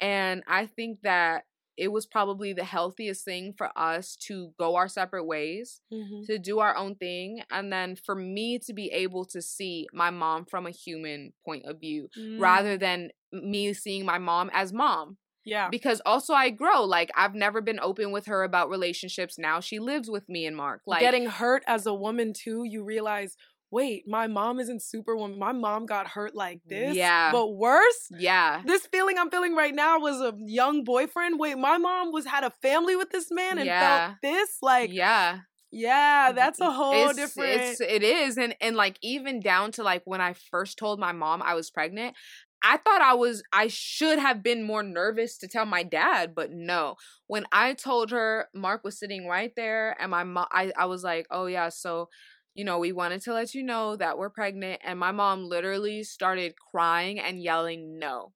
And I think that it was probably the healthiest thing for us to go our separate ways, mm-hmm. to do our own thing. And then for me to be able to see my mom from a human point of view mm. rather than me seeing my mom as mom. Yeah. Because also I grow. Like, I've never been open with her about relationships. Now she lives with me and Mark. Like, getting hurt as a woman too, you realize, wait, my mom isn't Superwoman. My mom got hurt like this. Yeah. But worse. Yeah. This feeling I'm feeling right now was a young boyfriend. Wait, my mom was had a family with this man and yeah. felt this. Like, yeah. Yeah, that's a whole it's, different. It's, it is. And, and like, even down to like when I first told my mom I was pregnant, I thought I was, I should have been more nervous to tell my dad, but no. When I told her, Mark was sitting right there and my mom, I, I was like, oh yeah, so, you know, we wanted to let you know that we're pregnant. And my mom literally started crying and yelling, no.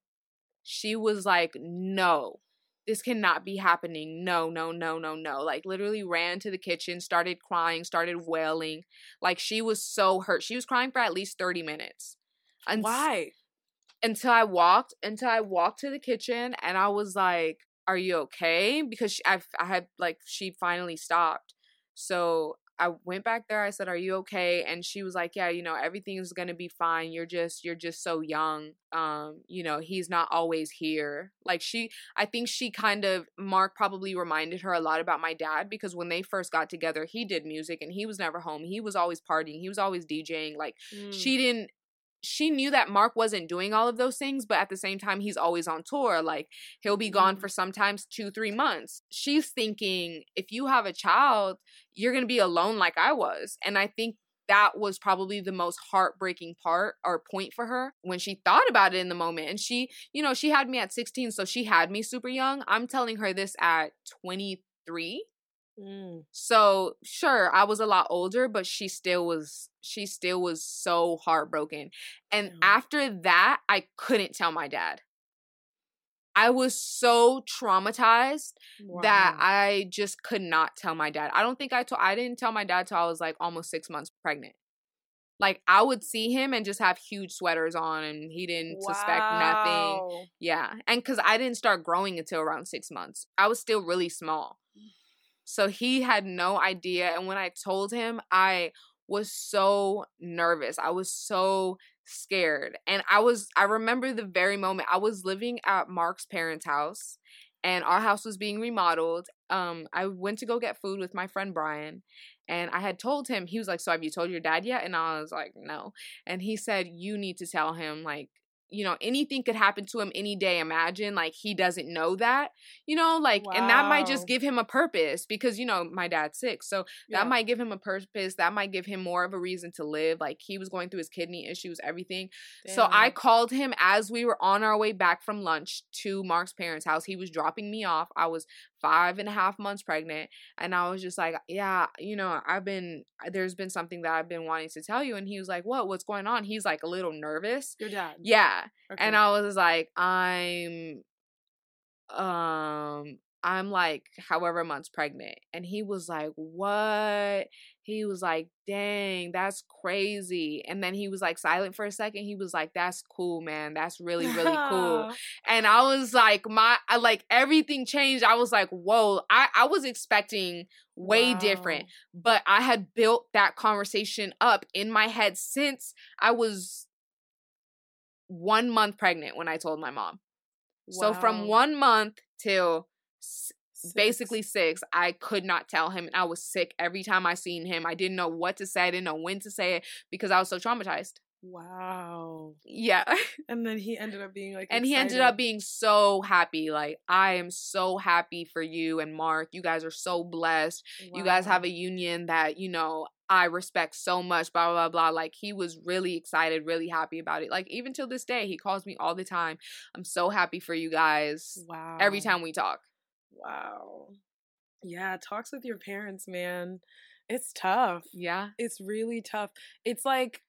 She was like, no, this cannot be happening. No, no, no, no, no. Like, literally ran to the kitchen, started crying, started wailing. Like, she was so hurt. She was crying for at least thirty minutes. And why? Until I walked, until I walked to the kitchen and I was like, are you okay? Because she, I, I had, like, she finally stopped. So I went back there. I said, are you okay? And she was like, yeah, you know, everything's going to be fine. You're just, you're just so young. Um, you know, he's not always here. Like, she, I think she kind of, Mark probably reminded her a lot about my dad because when they first got together, he did music and he was never home. He was always partying. He was always DJing. Like mm. she didn't, she knew that Mark wasn't doing all of those things, but at the same time, he's always on tour. Like, he'll be gone for sometimes two, three months. She's thinking, if you have a child, you're going to be alone like I was. And I think that was probably the most heartbreaking part or point for her when she thought about it in the moment. And she, you know, she had me at sixteen, so she had me super young. I'm telling her this at twenty-three. Mm. So sure, I was a lot older, but she still was she still was so heartbroken. And mm. after that, I couldn't tell my dad. I was so traumatized wow. that I just could not tell my dad. I don't think I told I didn't tell my dad till I was like almost six months pregnant. Like, I would see him and just have huge sweaters on and he didn't wow. suspect nothing. Yeah. And cuz I didn't start growing until around six months. I was still really small. So he had no idea. And when I told him, I was so nervous. I was so scared. And I was, I remember the very moment I was living at Mark's parents' house and our house was being remodeled. Um, I went to go get food with my friend Brian and I had told him, he was like, so have you told your dad yet? And I was like, no. And he said, you need to tell him, like, you know, anything could happen to him any day. Imagine, like, he doesn't know that, you know, like, wow. and that might just give him a purpose because, you know, my dad's sick. So yeah. that might give him a purpose. That might give him more of a reason to live. Like, he was going through his kidney issues, everything. Damn. So I called him as we were on our way back from lunch to Mark's parents' house. He was dropping me off. I was five and a half months pregnant. And I was just like, yeah, you know, I've been, there's been something that I've been wanting to tell you. And he was like, what, what's going on? He's like a little nervous. Your dad. Yeah. Okay. And I was like, I'm, um, I'm like however months pregnant. And he was like, what? He was like, dang, that's crazy. And then he was like silent for a second. He was like, that's cool, man. That's really, really cool. And I was like, my, I, like everything changed. I was like, whoa, I, I was expecting way wow. different, but I had built that conversation up in my head since I was one month pregnant when I told my mom. Wow. So from one month till six. basically six. I could not tell him, and I was sick every time I seen him. I didn't know what to say. I didn't know when to say it because I was so traumatized. Wow. Yeah. And then he ended up being like And excited. he ended up being so happy. Like, I am so happy for you and Mark. You guys are so blessed. Wow. You guys have a union that, you know, I respect so much, blah, blah, blah. Like, he was really excited, really happy about it. Like, even till this day, he calls me all the time. I'm so happy for you guys. Wow. Every time we talk. Wow. Yeah, talks with your parents, man. It's tough. Yeah. It's really tough. It's like...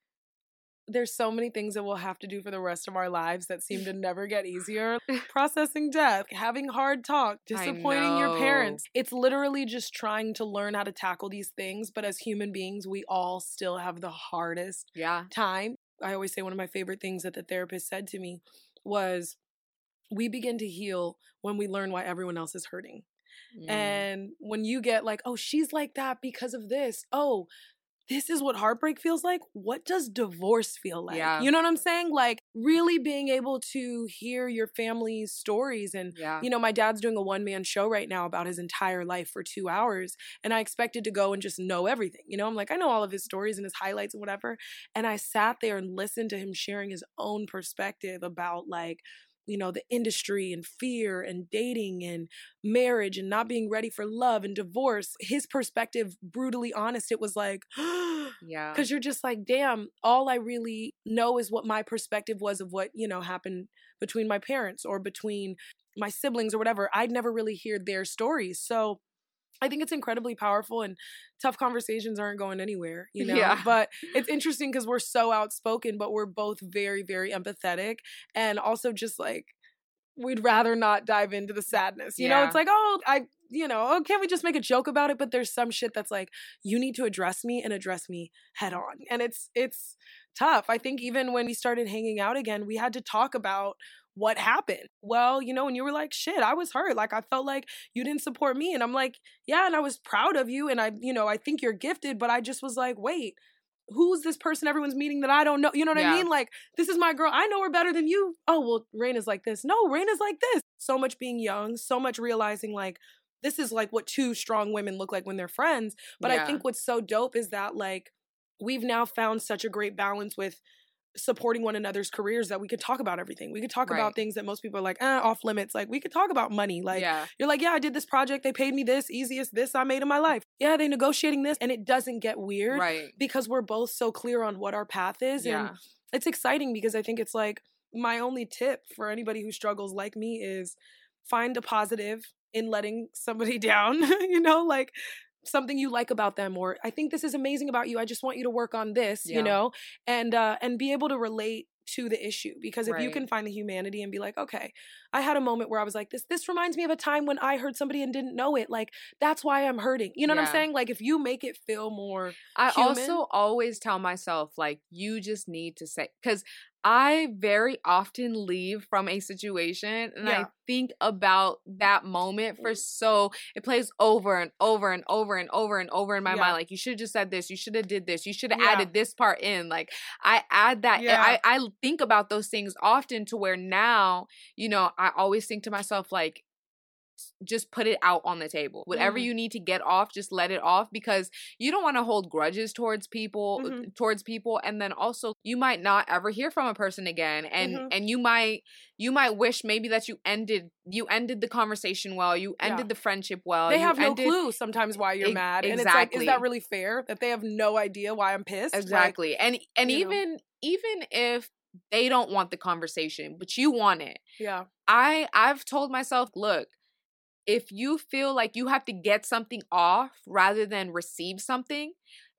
there's so many things that we'll have to do for the rest of our lives that seem to never get easier. Processing death, having hard talk, disappointing your parents. It's literally just trying to learn how to tackle these things. But as human beings, we all still have the hardest yeah. time. I always say one of my favorite things that the therapist said to me was, we begin to heal when we learn why everyone else is hurting. Mm. And when you get like, oh, she's like that because of this. Oh, this is what heartbreak feels like. What does divorce feel like? Yeah. You know what I'm saying? Like, really being able to hear your family's stories. And, yeah. you know, my dad's doing a one-man show right now about his entire life for two hours. And I expected to go and just know everything. You know, I'm like, I know all of his stories and his highlights and whatever. And I sat there and listened to him sharing his own perspective about, like, you know, the industry and fear and dating and marriage and not being ready for love and divorce. His perspective, brutally honest, it was like, yeah, because you're just like, damn, all I really know is what my perspective was of what, you know, happened between my parents or between my siblings or whatever. I'd never really heard their stories. So I think it's incredibly powerful, and tough conversations aren't going anywhere, you know, yeah. but it's interesting because we're so outspoken, but we're both very, very empathetic, and also just like, we'd rather not dive into the sadness. You yeah. know, it's like, oh, I, you know, oh, can't we just make a joke about it? But there's some shit that's like, you need to address me and address me head on. And it's, it's tough. I think even when we started hanging out again, we had to talk about what happened. Well, you know, and you were like, shit, I was hurt. Like, I felt like you didn't support me. And I'm like, yeah, and I was proud of you. And I, you know, I think you're gifted, but I just was like, wait, who's this person everyone's meeting that I don't know? You know what yeah. I mean? Like, this is my girl. I know her better than you. Oh, well, Raina's like this. No, Raina's like this. So much being young, so much realizing like, this is like what two strong women look like when they're friends. But yeah. I think what's so dope is that like, we've now found such a great balance with supporting one another's careers that we could talk about everything. We could talk right. about things that most people are like, eh, off limits. Like, we could talk about money. Like, yeah. you're like, yeah, I did this project. They paid me this. Easiest this I made in my life. Yeah, they negotiating this. And it doesn't get weird right. because we're both so clear on what our path is. Yeah. And it's exciting because I think it's like, my only tip for anybody who struggles like me is find a positive in letting somebody down, you know, like something you like about them, or I think this is amazing about you. I just want you to work on this, yeah. you know, and, uh, and be able to relate to the issue. Because if right. you can find the humanity and be like, okay, I had a moment where I was like, this, this reminds me of a time when I heard somebody and didn't know it. Like, that's why I'm hurting. You know yeah. what I'm saying? Like, if you make it feel more I human. Also always tell myself, like, you just need to say, because I very often leave from a situation and yeah. I think about that moment for so, it plays over and over and over and over and over in my yeah. mind. Like, you should have just said this. You should have did this. You should have yeah. added this part in. Like, I add that. Yeah. I, I think about those things often to where now, you know, I always think to myself, like, just put it out on the table. Whatever mm. you need to get off, just let it off, because you don't want to hold grudges towards people, mm-hmm. towards people. And then also you might not ever hear from a person again. And, mm-hmm. and you might, you might wish maybe that you ended, you ended the conversation well, you ended yeah. the friendship well. They have you no ended, clue sometimes why you're e- mad. Exactly. And it's like, is that really fair that they have no idea why I'm pissed? Exactly. Like, and, and even, know. even if they don't want the conversation, but you want it. Yeah. I, I've told myself, look, if you feel like you have to get something off rather than receive something,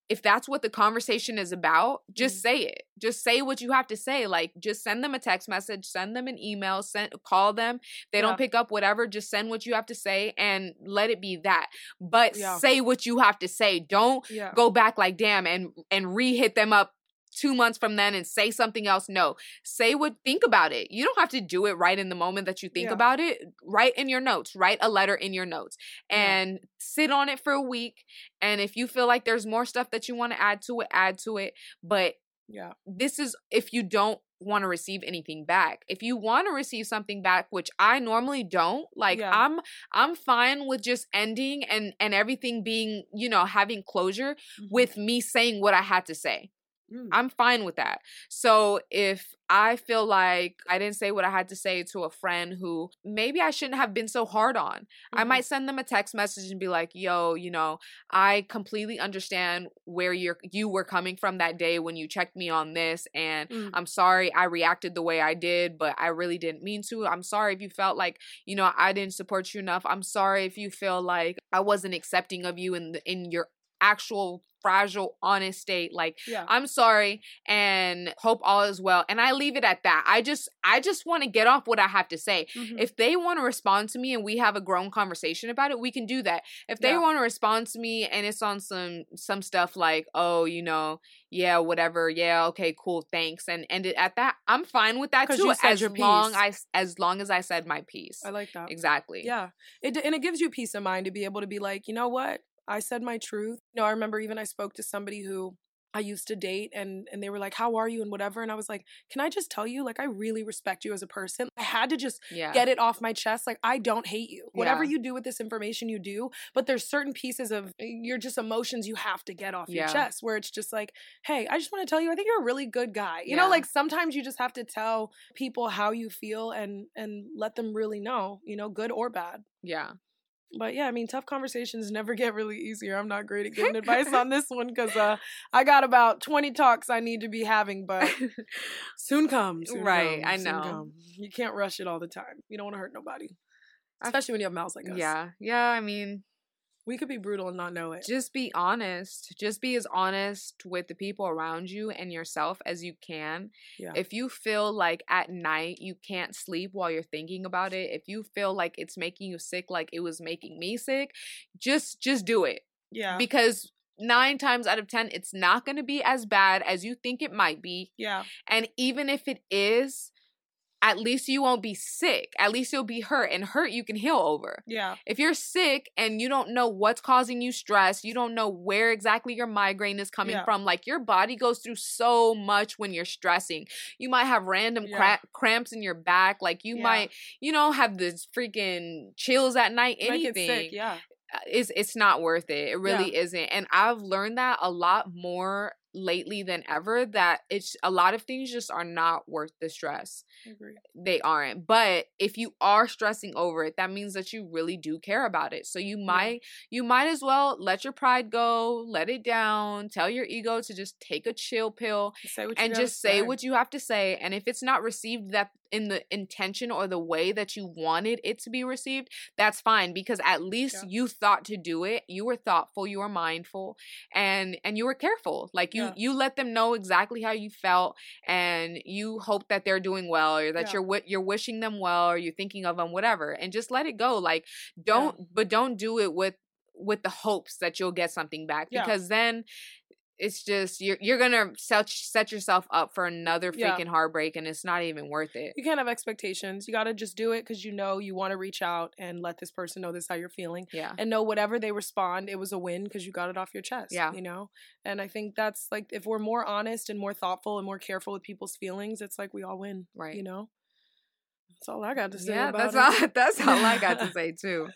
if that's what the conversation is about, just mm. say it. Just say what you have to say. Like, just send them a text message, send them an email, send, call them. If they yeah. don't pick up, whatever, just send what you have to say and let it be that. But yeah. say what you have to say. Don't yeah. go back like, damn, and, and re-hit them up two months from then and say something else. No, say what, think about it. You don't have to do it right in the moment that you think yeah. about it. Write in your notes, write a letter in your notes and yeah. sit on it for a week. And if you feel like there's more stuff that you want to add to it, add to it. But Yeah. This is if you don't want to receive anything back. If you want to receive something back, which I normally don't, like yeah. I'm I'm fine with just ending and, and everything being, you know, having closure mm-hmm. with me saying what I had to say. Mm. I'm fine with that. So if I feel like I didn't say what I had to say to a friend who maybe I shouldn't have been so hard on, mm-hmm. I might send them a text message and be like, yo, you know, I completely understand where you're, you were coming from that day when you checked me on this. And mm. I'm sorry I reacted the way I did, but I really didn't mean to. I'm sorry if you felt like, you know, I didn't support you enough. I'm sorry if you feel like I wasn't accepting of you in the, in your actual fragile, honest state. Like, yeah. I'm sorry and hope all is well. And I leave it at that. I just, I just want to get off what I have to say. Mm-hmm. If they want to respond to me and we have a grown conversation about it, we can do that. If they yeah. want to respond to me and it's on some, some stuff like, oh, you know, yeah, whatever. Yeah. Okay, cool. Thanks. And end it at that. I'm fine with that too. As long as, as long as I said my piece. I like that. Exactly. Yeah. It, and it gives you peace of mind to be able to be like, you know what? I said my truth. You know, I remember even I spoke to somebody who I used to date and, and they were like, how are you and whatever. And I was like, can I just tell you, like, I really respect you as a person. I had to just yeah. get it off my chest. Like, I don't hate you. Yeah. Whatever you do with this information, you do. But there's certain pieces of your just emotions you have to get off yeah. your chest where it's just like, hey, I just want to tell you, I think you're a really good guy. You yeah. know, like sometimes you just have to tell people how you feel and and let them really know, you know, good or bad. Yeah. But yeah, I mean, tough conversations never get really easier. I'm not great at giving advice on this one because uh, I got about twenty talks I need to be having, but soon comes. Right, come, I know. Come. You can't rush it all the time. You don't want to hurt nobody, especially when you have mouths like us. Yeah, yeah, I mean... we could be brutal and not know it. Just be honest. Just be as honest with the people around you and yourself as you can. Yeah. If you feel like at night you can't sleep while you're thinking about it, if you feel like it's making you sick like it was making me sick, just just do it. Yeah. Because nine times out of ten, it's not going to be as bad as you think it might be. Yeah. And even if it is... at least you won't be sick. At least you'll be hurt, and hurt you can heal over. Yeah. If you're sick and you don't know what's causing you stress, you don't know where exactly your migraine is coming yeah. from. Like your body goes through so much when you're stressing. You might have random yeah. cramp- cramps in your back. Like you yeah. might, you know, have this freaking chills at night. Anything. Make it sick, yeah. It's, it's not worth it. It really yeah. isn't. And I've learned that a lot more lately than ever, that it's a lot of things just are not worth the stress. I agree. They aren't. But if you are stressing over it, that means that you really do care about it. So you might yeah. you might as well let your pride go, let it down, tell your ego to just take a chill pill say what you and just say, say what you have to say. And if it's not received that in the intention or the way that you wanted it to be received, that's fine, because at least yeah. you thought to do it. You were thoughtful, you were mindful, and and you were careful. Like you yeah. you let them know exactly how you felt, and you hope that they're doing well, or that yeah. you're you're wishing them well, or you're thinking of them, whatever, and just let it go. Like don't yeah. but don't do it with with the hopes that you'll get something back, yeah. because then it's just you're you're gonna set set yourself up for another freaking yeah. heartbreak, and it's not even worth it. You can't have expectations. You gotta just do it because you know you want to reach out and let this person know this is how you're feeling. Yeah. And know whatever they respond, it was a win because you got it off your chest. Yeah. You know. And I think that's like, if we're more honest and more thoughtful and more careful with people's feelings, it's like we all win. Right. You know. That's all I got to say. Yeah. About that's it. all. That's all I got to say too.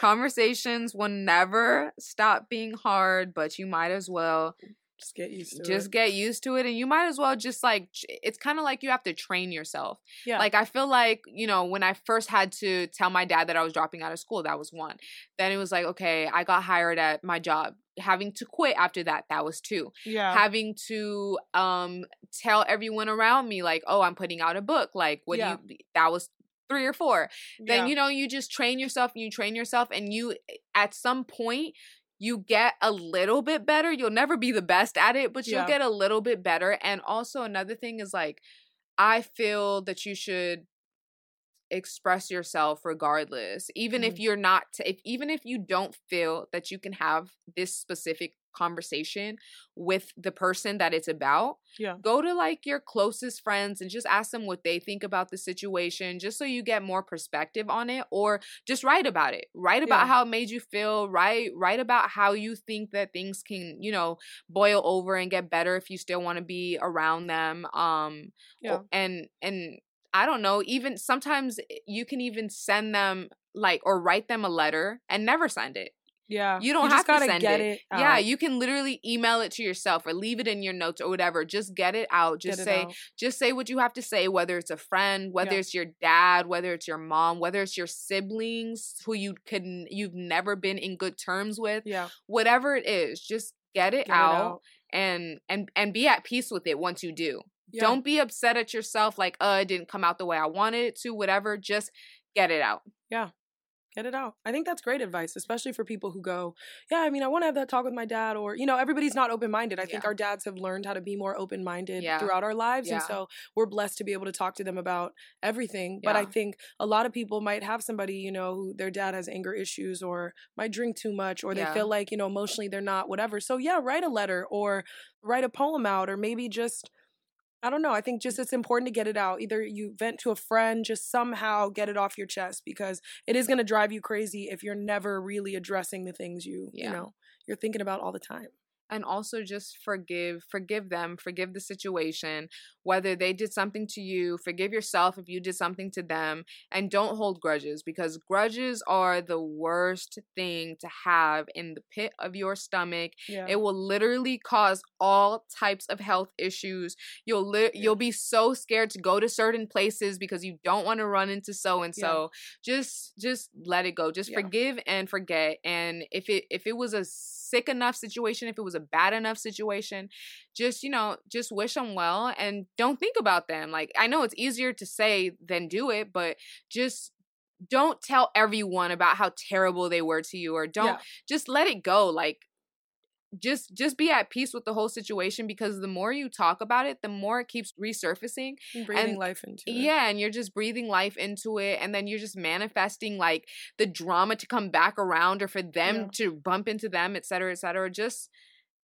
Conversations will never stop being hard, but you might as well just get used to just it. Just get used to it. And you might as well just like, it's kind of like you have to train yourself. Yeah. Like I feel like, you know, when I first had to tell my dad that I was dropping out of school, that was one. Then it was like, okay, I got hired at my job. Having to quit after that, that was two. Yeah. Having to um tell everyone around me like, oh, I'm putting out a book. Like, what yeah. do you, that was three or four. Then, yeah. you know, you just train yourself and you train yourself and you, at some point, you get a little bit better. You'll never be the best at it, but you'll yeah. get a little bit better. And also another thing is like, I feel that you should express yourself regardless. Even mm-hmm. if you're not, if even if you don't feel that you can have this specific conversation with the person that it's about, yeah. go to like your closest friends and just ask them what they think about the situation, just so you get more perspective on it, or just write about it. Write about yeah. how it made you feel, right? Write about how you think that things can, you know, boil over and get better if you still want to be around them. Um, yeah. and, and I don't know, even sometimes you can even send them like, or write them a letter and never send it. Yeah. You don't you have to send get it. it yeah. You can literally email it to yourself or leave it in your notes or whatever. Just get it out. Just it say, out. just say what you have to say, whether it's a friend, whether yeah. it's your dad, whether it's your mom, whether it's your siblings who you couldn't, you've never been in good terms with. Yeah. Whatever it is, just get it, get out, it out and, and, and be at peace with it once you do. Yeah. Don't be upset at yourself. Like, uh, it didn't come out the way I wanted it to, whatever. Just get it out. Yeah. Get it out. I think that's great advice, especially for people who go, yeah, I mean, I want to have that talk with my dad, or, you know, everybody's not open-minded. I yeah. think our dads have learned how to be more open-minded yeah. throughout our lives. Yeah. And so we're blessed to be able to talk to them about everything. Yeah. But I think a lot of people might have somebody, you know, who their dad has anger issues or might drink too much, or they yeah. feel like, you know, emotionally they're not, whatever. So yeah, write a letter or write a poem out, or maybe just, I don't know. I think just it's important to get it out. Either you vent to a friend, just somehow get it off your chest, because it is going to drive you crazy if you're never really addressing the things you, yeah. you know, you're thinking about all the time. And also just forgive, forgive them, forgive the situation, whether they did something to you, forgive yourself if you did something to them, and don't hold grudges, because grudges are the worst thing to have in the pit of your stomach. Yeah. It will literally cause all types of health issues. You'll li- yeah. you'll be so scared to go to certain places because you don't want to run into so-and-so. Yeah. Just, just let it go. Just yeah. forgive and forget. And if it, if it was a sick enough situation, if it was a bad enough situation, just, you know, just wish them well and don't think about them. Like, I know it's easier to say than do it, but just don't tell everyone about how terrible they were to you, or don't yeah. just let it go. Like, just just be at peace with the whole situation, because the more you talk about it, the more it keeps resurfacing. And breathing and, life into it. Yeah, and you're just breathing life into it, and then you're just manifesting like the drama to come back around, or for them yeah. to bump into them, et cetera, et cetera. Just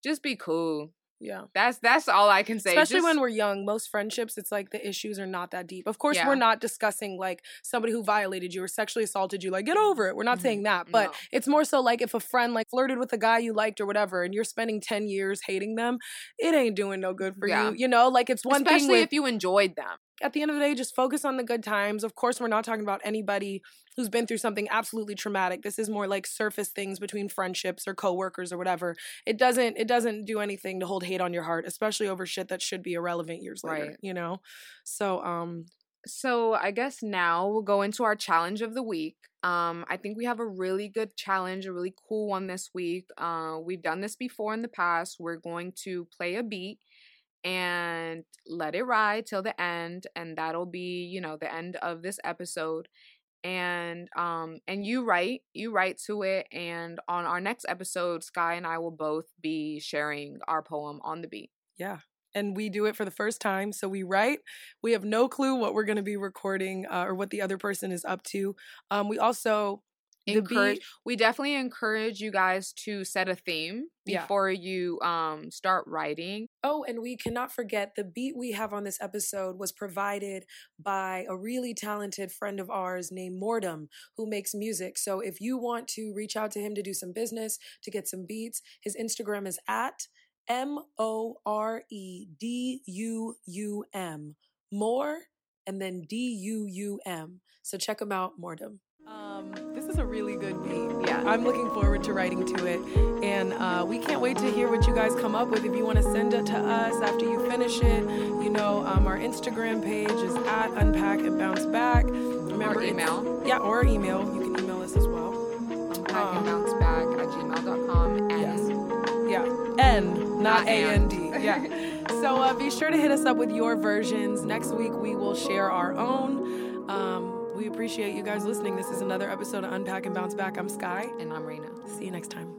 just be cool. Yeah. That's that's all I can say. Especially just, when we're young, most friendships, it's like the issues are not that deep. Of course, yeah. we're not discussing like somebody who violated you or sexually assaulted you, like, get over it. We're not mm-hmm. saying that. But no. it's more so like if a friend like flirted with a guy you liked or whatever, and you're spending ten years hating them, it ain't doing no good for yeah. you. You know, like it's one Especially thing. Especially if you enjoyed them. At the end of the day, just focus on the good times. Of course, we're not talking about anybody who's been through something absolutely traumatic. This is more like surface things between friendships or coworkers or whatever. It doesn't it doesn't do anything to hold hate on your heart, especially over shit that should be irrelevant years later, right. you know? So, um... So I guess now we'll go into our challenge of the week. Um, I think we have a really good challenge, a really cool one this week. Uh, we've done this before in the past. We're going to play a beat and let it ride till the end, and that'll be, you know, the end of this episode. And um and you write you write to it, and on our next episode, Sky and I will both be sharing our poem on the beat. Yeah. And we do it for the first time. So we write. We have no clue what we're going to be recording uh, or what the other person is up to. Um we also encourage we definitely encourage you guys to set a theme before yeah. you um start writing. Oh, and we cannot forget the beat we have on this episode was provided by a really talented friend of ours named Mortem, who makes music. So if you want to reach out to him to do some business, to get some beats, his Instagram is at M O R E D U U M, more and then D U U M. So check him out, Mortem. Um, this is a really good beat. Yeah, I'm looking forward to writing to it, and uh, we can't wait to hear what you guys come up with. If you want to send it to us after you finish it, you know, um, our Instagram page is at Unpack and Bounce Back. Remember, or email. Yeah, or email. You can email us as well. Unpack um, and Bounce Back at gmail dot com. And yeah, yeah. N, not A N D. Yeah. So uh, be sure to hit us up with your versions. Next week we will share our own. Um, We appreciate you guys listening. This is another episode of Unpack and Bounce Back. I'm Sky. And I'm Rena. See you next time.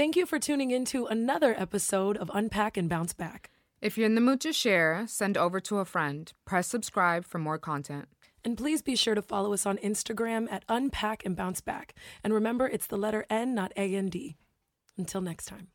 Thank you for tuning in to another episode of Unpack and Bounce Back. If you're in the mood to share, send over to a friend. Press subscribe for more content. And please be sure to follow us on Instagram at Unpack and Bounce Back. And remember, it's the letter N, not A N D. Until next time.